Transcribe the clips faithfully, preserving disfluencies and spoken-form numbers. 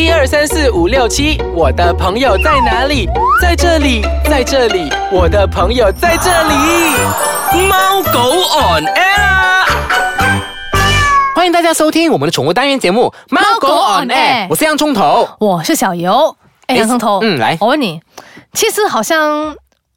一二三四五六七，我的朋友在哪里？在这里，在这里，我的朋友在这里。猫狗 on air 啊！欢迎大家收听我们的宠物单元节目《猫狗 on air》，我是洋葱头，我是小游。哎，洋葱头，嗯，来，我问你，其实好像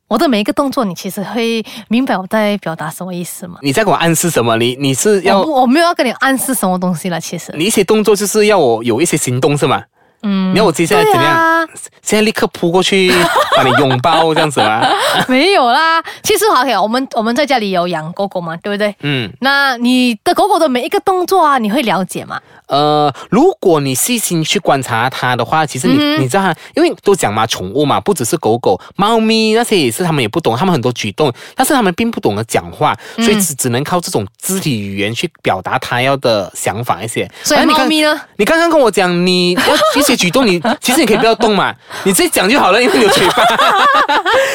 我的每一个动作，你其实会明白我在表达什么意思吗？你在给我暗示什么？你你是要我？我没有要跟你暗示什么东西了，其实你一些动作就是要我有一些行动是吗？嗯，你要我接下来怎么样？啊、现在立刻扑过去把你拥抱这样子吗？没有啦，其实好，我们我们在家里有养狗狗嘛，对不对？嗯，那你的狗狗的每一个动作啊，你会了解吗？呃，如果你细心去观察它的话，其实你、嗯、你知道它，因为都讲嘛，宠物嘛，不只是狗狗，猫咪那些也是，他们也不懂，他们很多举动，但是他们并不懂得讲话，嗯、所以只只能靠这种肢体语言去表达他要的想法一些。所以猫咪呢？你刚刚跟我讲你要举动你其实你可以不要动嘛，你自己讲就好了，因为你有嘴巴，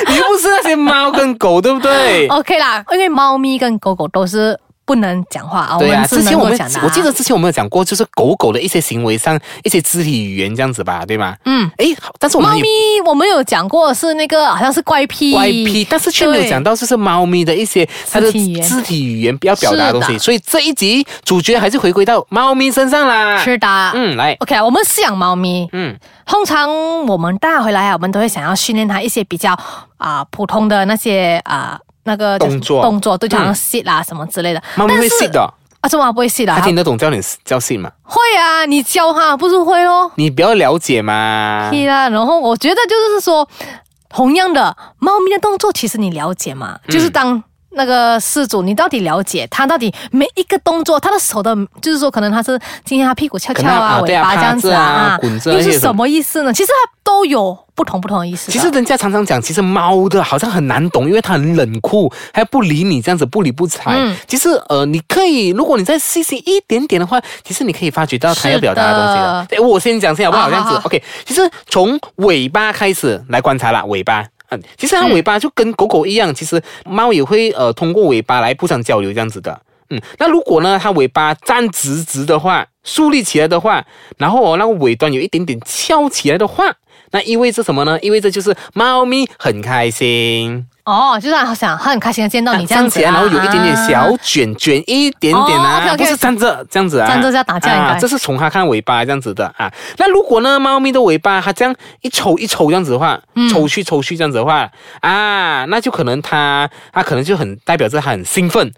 你又不是那些猫跟狗，对不对 ？OK 啦，因为猫咪跟狗狗都是不能讲话啊。对啊，之前我们我记得之前我们有讲过，就是狗狗的一些行为上一些肢体语言这样子吧，对吗？嗯，哎，但是我们猫咪我们有讲过是那个好像是怪癖，怪癖，但是却没有讲到就是猫咪的一些它的肢体语言要表达的东西，所以这一集主角还是回归到猫咪身上啦。是的，嗯，来 ，OK， 我们饲养猫咪，嗯，通常我们带回来啊，我们都会想要训练它一些比较啊、呃、普通的那些啊。呃那个动作动作对，就好像 sit 啦、啊嗯、什么之类的。猫咪会 sit 的、哦、啊？什么不会 sit 的、啊？他听得懂教你教 sit 吗？会啊，你教他不是会咯？你比较了解嘛。对啦，然后我觉得就是说，同样的，猫咪的动作其实你了解嘛，嗯、就是当。那个事主，你到底了解他到底每一个动作，他的手的，就是说可能他是今天他屁股翘翘啊，尾巴这样子啊，又是什么意思呢？其实他都有不同不同的意思。其实人家常常讲，其实猫的好像很难懂，因为它很冷酷，还不理你这样子，不理不睬。嗯、其实呃，你可以，如果你再细心一点点的话，其实你可以发觉到它要表达的东西了。哎，我先讲先好不好？这样子、啊、，OK。其实从尾巴开始来观察啦，尾巴。嗯，其实它尾巴就跟狗狗一样，其实猫也会呃通过尾巴来互相交流这样子的。嗯，那如果呢它尾巴站直直的话，竖立起来的话，然后、哦、那个尾端有一点点翘起来的话，那意味着什么呢？意味着就是猫咪很开心。哦，就是它想它很开心的见到你这样子、啊、站起来，然后有一点点小卷、啊、卷一点点啊，哦、okay, okay, 不是站着这样子啊，站着是要打架应该、啊。这是从它看尾巴这样子的啊。那如果呢，猫咪的尾巴它这样一抽一抽这样子的话，嗯、抽去抽去这样子的话啊，那就可能它它可能就很代表着它很兴奋。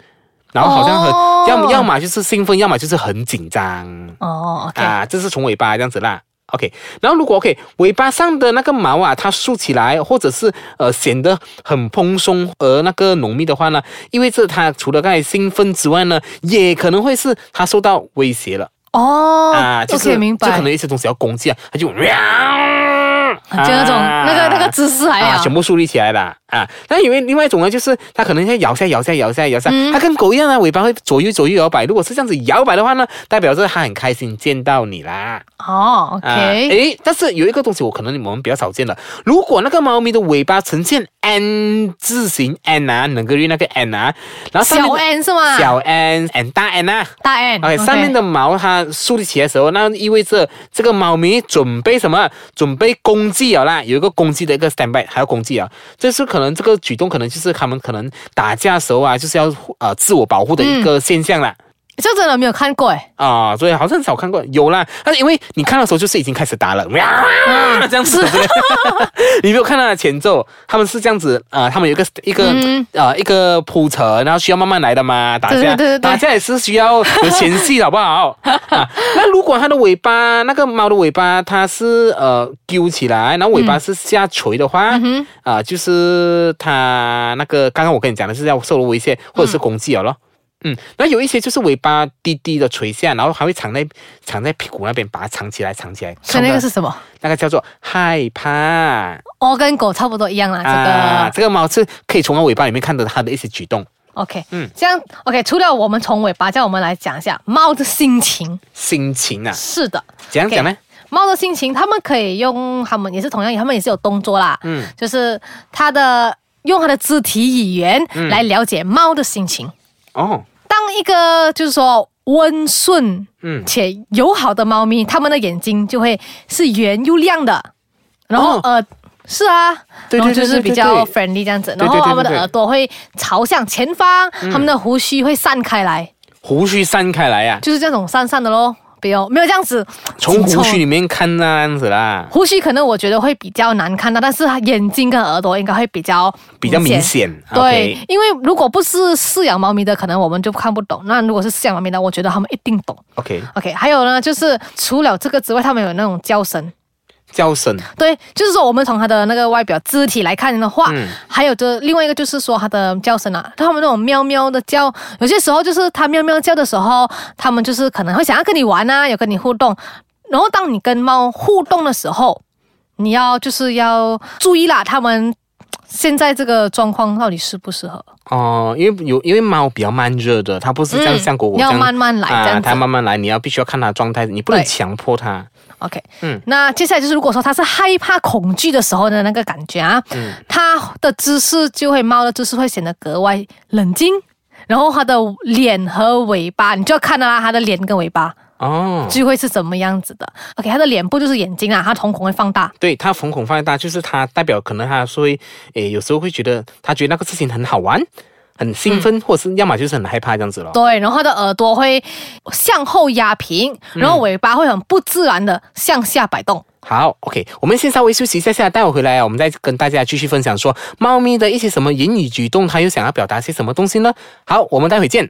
然后好像很、哦、要要么就是兴奋，要么就是很紧张。哦 ，OK 啊，这是从尾巴这样子啦。OK， 然后如果 OK 尾巴上的那个毛啊，它竖起来，或者是呃显得很蓬松而那个浓密的话呢，意味着它除了刚才兴奋之外呢，也可能会是它受到威胁了。哦，啊，就是、OK， 明白，就可能一些东西要攻击啊，它就。就那种、啊、那个那个姿势还有、啊、全部树立起来了啊！那因为另外一种呢，就是它可能要摇下摇下摇下摇下，它、嗯、跟狗一样啊，尾巴会左右左右摇摆。如果是这样子摇摆的话呢，代表着它很开心见到你啦。哦 ，OK、啊。诶，但是有一个东西我可能我们比较少见了，如果那个猫咪的尾巴呈现 N 字形 N 啊，能够用那个 N 啊，然后小 N 是吗？小 N N 大 N 啊，大 N。OK， 上面的毛它树立起来的时候，那意味着这个猫咪准备什么？准备攻击。有啦，有一个攻击的一个 standby， 还要攻击啊！这是可能这个举动，可能就是他们可能打架的时候啊，就是要呃自我保护的一个现象啦。嗯这真的没有看过哎、欸、啊，对，好像很少看过，有啦，但是因为你看的时候就是已经开始打了，啊、这样子，你没有看到前奏，他们是这样子啊、呃，他们有一个一个、嗯、呃一个铺陈，然后需要慢慢来的嘛，打架，对对对对打架也是需要有前戏，好不好、啊？那如果它的尾巴，那个猫的尾巴，它是呃揪起来，然后尾巴是下垂的话，啊、嗯呃，就是它那个刚刚我跟你讲的是要受了威胁或者是攻击了咯。嗯嗯，那有一些就是尾巴低低的垂下，然后还会藏在藏在屁股那边，把它藏起来，藏起来。所以那个是什么？那个叫做害怕。哦，跟狗差不多一样啦。啊，这个、这个猫是可以从它尾巴里面看到它的一些举动。OK， 嗯，这样 OK。除了我们从尾巴，这样我们来讲一下猫的心情。心情啊？是的。怎样讲呢？Okay，猫的心情，它们可以用，它们也是同样，它们也是有动作啦。嗯，就是它的用它的肢体语言来了解猫的心情。嗯哦，当一个就是说温顺且友好的猫咪，它们的眼睛就会是圆又亮的，然后、哦、呃是啊，对对对对对对，然后就是比较 friendly 这样子，对对对对对，然后它们的耳朵会朝向前方，它、嗯、们的胡须会散开来，胡须散开来啊，就是这种散散的咯，没有没有这样子，从胡须里面看那样子啦。胡须可能我觉得会比较难看到，但是眼睛跟耳朵应该会比较比较明显。对， okay. 因为如果不是饲养猫咪的，可能我们就看不懂。那如果是饲养猫咪的，我觉得他们一定懂。OK OK， 还有呢，就是除了这个之外，他们有那种叫声。叫声，对，就是说我们从它的那个外表肢体来看的话、嗯、还有这另外一个就是说它的叫声啊，它们那种喵喵的叫，有些时候就是它喵喵叫的时候，它们就是可能会想要跟你玩啊，有跟你互动，然后当你跟猫互动的时候，你要就是要注意啦，它们现在这个状况到底适不适合哦、呃？因为有因为猫比较慢热的，它不是像、嗯、像狗狗这样要慢慢来、呃、这样它慢慢来，你要必须要看它的状态，你不能强迫它。OK， 嗯，那接下来就是如果说它是害怕恐惧的时候的那个感觉啊，嗯、它的姿势就会猫的姿势会显得格外冷静，然后它的脸和尾巴，你就要看到它的脸跟尾巴。哦，就会是怎么样子的 ？OK， 它的脸部就是眼睛啊，它瞳孔会放大。对，它瞳孔放大，就是它代表可能它会，诶，有时候会觉得它觉得那个事情很好玩，很兴奋，嗯、或者是要么就是很害怕这样子了。对，然后它的耳朵会向后压平，然后尾巴会很不自然的向下摆动。嗯好 ，OK， 我们先稍微休息一下下，待会回来我们再跟大家继续分享说猫咪的一些什么言语举动，它又想要表达些什么东西呢？好，我们待会见。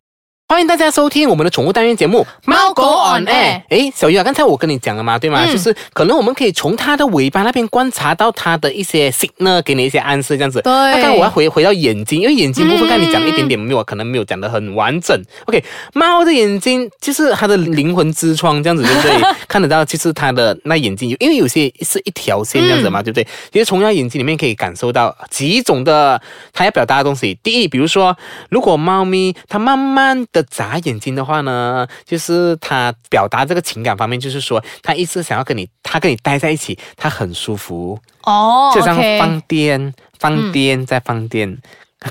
欢迎大家收听我们的宠物单元节目猫狗 on air。 诶，小鱼啊，刚才我跟你讲了嘛，对吗、嗯、就是可能我们可以从它的尾巴那边观察到它的一些 signal， 给你一些暗示这样子。对，那刚才我要回回到眼睛，因为眼睛部分刚才你讲一点点没有、嗯、可能没有讲得很完整。 OK， 猫的眼睛就是它的灵魂之窗这样子，对不对？看得到就是它的那眼睛，因为有些是一条线这样子嘛、嗯、对不对？其实从它眼睛里面可以感受到几种的它要表达的东西。第一，比如说如果猫咪它慢慢的眨眼睛的话呢，就是他表达这个情感方面，就是说他一直想要跟你，他跟你待在一起，他很舒服哦， oh, okay. 就像放电放电、嗯、再放电，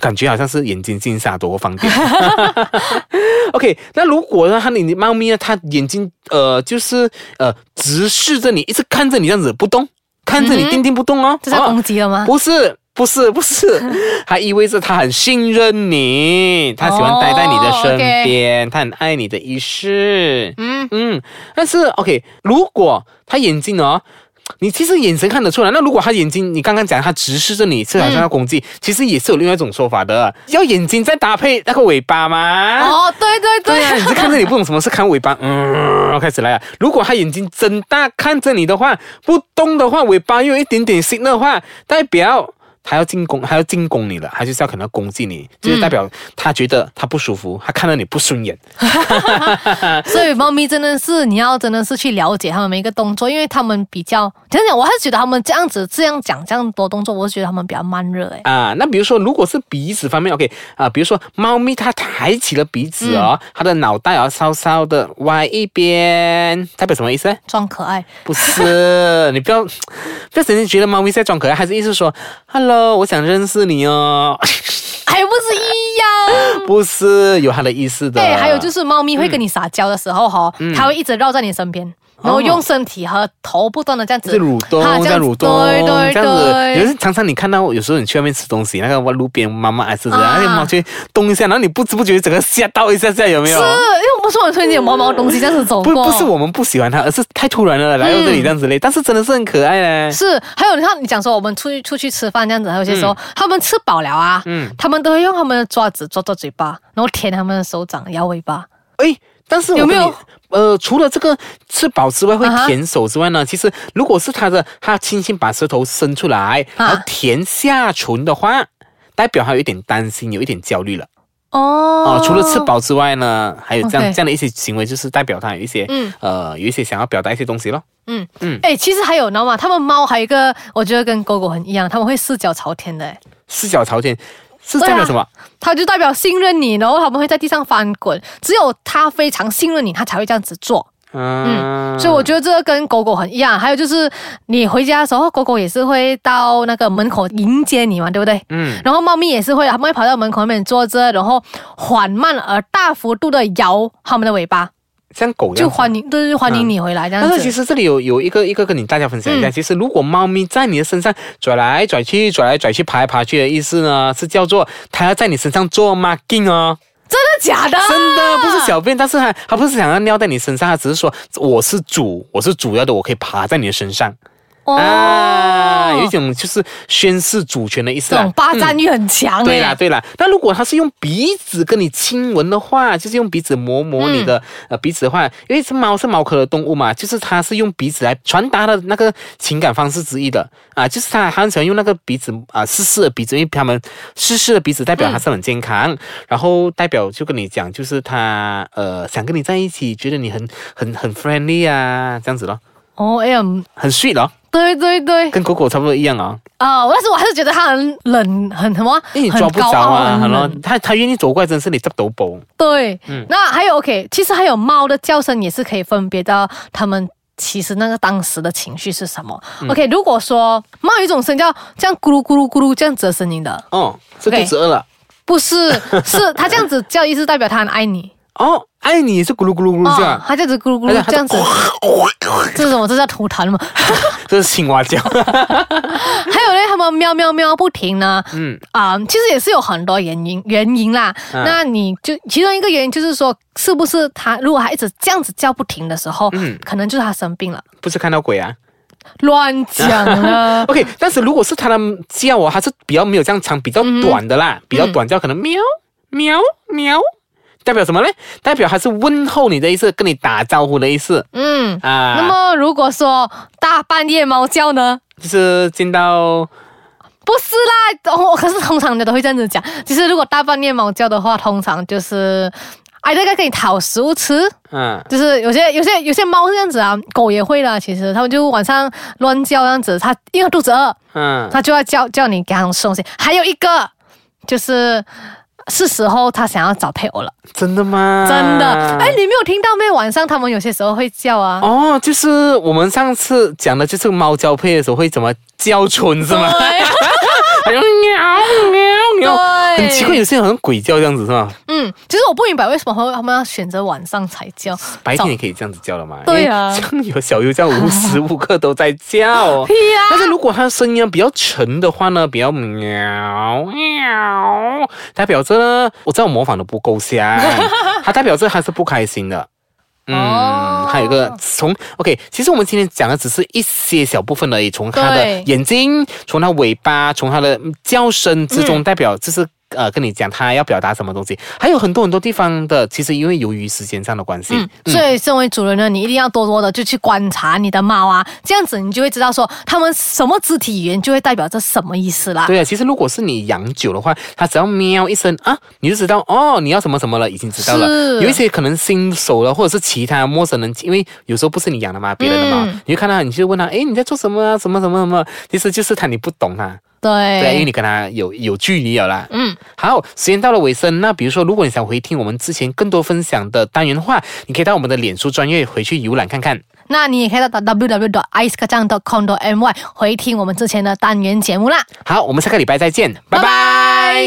感觉好像是眼睛金沙朵放电。OK， 那如果呢，他你猫咪呢，他眼睛呃就是呃直视着你，一直看着你这样子不动，看着你定定不动哦，嗯、这是攻击了吗？哦、不是。不是不是，它意味着它很信任你，它喜欢待在你的身边，它、oh, okay. 很爱你的意思。嗯嗯，但是 OK， 如果它眼睛哦，你其实眼神看得出来。那如果它眼睛，你刚刚讲它直视着你，是好像要攻击、嗯，其实也是有另外一种说法的，要眼睛再搭配那个尾巴嘛。哦、oh, ，对对对。对呀、啊，你是看着你不懂什么是看尾巴，嗯，开始来了。如果它眼睛睁大看着你的话，不动的话，尾巴又有一点点 signal 的话，代表。他要进攻，他要进攻你了，他就是要可能要攻击你，就是代表他觉得他不舒服，他看到你不顺眼。所以猫咪真的是你要真的是去了解他们每一个动作，因为他们比较，讲讲我还是觉得他们这样子这样讲这样多动作，我是觉得他们比较慢热哎。啊，那比如说如果是鼻子方面 ，OK 啊，比如说猫咪它抬起了鼻子哦，嗯、它的脑袋啊稍稍的歪一边，代表什么意思？装可爱？不是，你不要不要整天觉得猫咪在装可爱，还是意思说 ，hello。我想认识你哦，还不是一样，不是有它的意思的。对，还有就是猫咪会跟你撒娇的时候哈、嗯，它会一直绕在你身边。然后用身体和头不断的这样子，是蠕动，这样蠕动，对对对，这样子。有时常常你看到，有时候你去外面吃东西，那个路边妈妈还是这样，那、啊、猫去动一下，然后你不知不觉整个吓到一下下，有没有？是，因为不是我们突然间有毛毛的东西这样子走过，不不是我们不喜欢它，而是太突然了，来到这里这样子嘞、嗯。但是真的是很可爱嘞。是，还有你看，你讲说我们出去出去吃饭这样子，还有些时候、嗯、他们吃饱了啊，嗯，他们都会用他们的爪子抓抓嘴巴，然后舔他们的手掌、摇尾巴。哎，但是我有没有？呃，除了这个吃饱之外会舔手之外呢， uh-huh. 其实如果是它的，它轻轻把舌头伸出来， uh-huh. 然后舔下唇的话，代表它有一点担心，有一点焦虑了。哦、oh, 呃，除了吃饱之外呢，还有这样、okay. 这样的一些行为，就是代表它有一些、嗯、呃，有一些想要表达一些东西咯。嗯嗯，哎、欸，其实还有，你知道吗？他们猫还有一个，我觉得跟狗狗很一样，他们会四脚朝天的。四脚朝天。是代表什么、啊？他就代表信任你，然后他们会在地上翻滚。只有他非常信任你，他才会这样子做。嗯，嗯所以我觉得这个跟狗狗很一样。还有就是你回家的时候，狗狗也是会到那个门口迎接你嘛，对不对？嗯。然后猫咪也是会，它们会跑到门口那边坐着，然后缓慢而大幅度的摇它们的尾巴。像狗这样就欢迎，对，欢迎你回来这样子。但是其实这里有有一个一个跟你大家分享一下，嗯、其实如果猫咪在你的身上拽来拽去、拽来拽去、爬来爬去的意思呢，是叫做它要在你身上做 marking 哦。真的假的？真的不是小便，但是它它不是想要尿在你身上，它只是说我是主，我是主要的，我可以爬在你的身上。哦、啊，有一种就是宣示主权的意思啦，这种霸占欲很强、欸嗯。对啦对啦，那如果他是用鼻子跟你亲吻的话，就是用鼻子磨磨你的、嗯、呃鼻子的话，因为是猫是毛科的动物嘛，就是它是用鼻子来传达的那个情感方式之一的啊，就是它很喜欢用那个鼻子啊，湿湿的鼻子，因为他们湿湿的鼻子代表它是很健康，嗯、然后代表就跟你讲，就是它呃想跟你在一起，觉得你很很很 friendly 啊，这样子咯。哦，哎呀，很 sweet 咯。对对对，跟狗狗差不多一样啊。啊、呃，但是我还是觉得它很冷，很什么？因为你抓不着啊，很冷。它它愿意走过来，真是你抓到宝。对，嗯。那还有 OK， 其实还有猫的叫声也是可以分别到它们其实那个当时的情绪是什么。嗯、OK， 如果说猫有一种声叫这样咕噜咕噜咕噜这样子的声音的，哦，是肚子饿了？ Okay， 不是，是它这样子叫，意思代表它很爱你。哦，爱你也是咕噜咕噜咕噜这样，它、哦、这样子咕噜咕噜这样子，这是什么？这叫吐痰吗？这是青蛙叫。还有呢，他们喵喵喵不停呢。嗯啊、呃，其实也是有很多原因原因啦。啊、那你就其中一个原因就是说，是不是它如果它一直这样子叫不停的时候，嗯，可能就是它生病了。不是看到鬼啊？乱讲了。OK， 但是如果是它的叫啊，它是比较没有这样长，比较短的啦，嗯、比较短叫可能喵喵喵。代表什么呢？代表还是问候你的意思，跟你打招呼的意思。嗯啊、呃，那么如果说大半夜猫叫呢，就是见到不是啦，我、哦、可是通常的都会这样子讲。其实如果大半夜猫叫的话，通常就是哎，大概跟你讨食物吃。嗯，就是有些有些有些猫是这样子啊，狗也会啦。其实他们就晚上乱叫这样子，它因为肚子饿，嗯，它就要叫叫你给它吃东西。还有一个就是。是时候他想要找配偶了，真的吗？真的，哎，你没有听到咩？晚上他们有些时候会叫啊。哦，就是我们上次讲的，就是猫交配的时候会怎么叫春是吗？哎呦喵喵喵，很奇怪，有些人好像鬼叫这样子是吗？嗯，其实我不明白为什么他们要选择晚上才叫，白天也可以这样子叫了嘛。对啊，像有小优这样无时无刻都在叫。屁啊！但是如果他的声音比较沉的话呢，比较喵喵，代表着呢，我知道我模仿的不够像，它代表着他是不开心的。嗯，还有一个从 OK， 其实我们今天讲的只是一些小部分而已，从它的眼睛，从它尾巴，从它的叫声之中，代表就是、嗯、呃，跟你讲它要表达什么东西，还有很多很多地方的，其实因为由于时间上的关系，嗯嗯、所以身为主人呢，你一定要多多的就去观察你的猫啊，这样子你就会知道说它们什么肢体语言就会代表着什么意思啦。对啊，其实如果是你养久的话，它只要喵一声啊，你就知道哦，你要什么什么了，已经知道了。有一些可能新手了，或者是其他陌生人，因为有时候不是你养的嘛，别人的嘛，嗯、你就看到你就问他，哎，你在做什么啊？什么什么什么？其实就是他你不懂啊。对，对，因为你跟他有有距离了啦。嗯，好，时间到了尾声，那比如说，如果你想回听我们之前更多分享的单元的话，你可以到我们的脸书专页回去浏览看看。那你也可以到 w w w 点 i c e k a c a n g 点 com 点 m y 回听我们之前的单元节目啦。好，我们下个礼拜再见，拜拜。拜拜。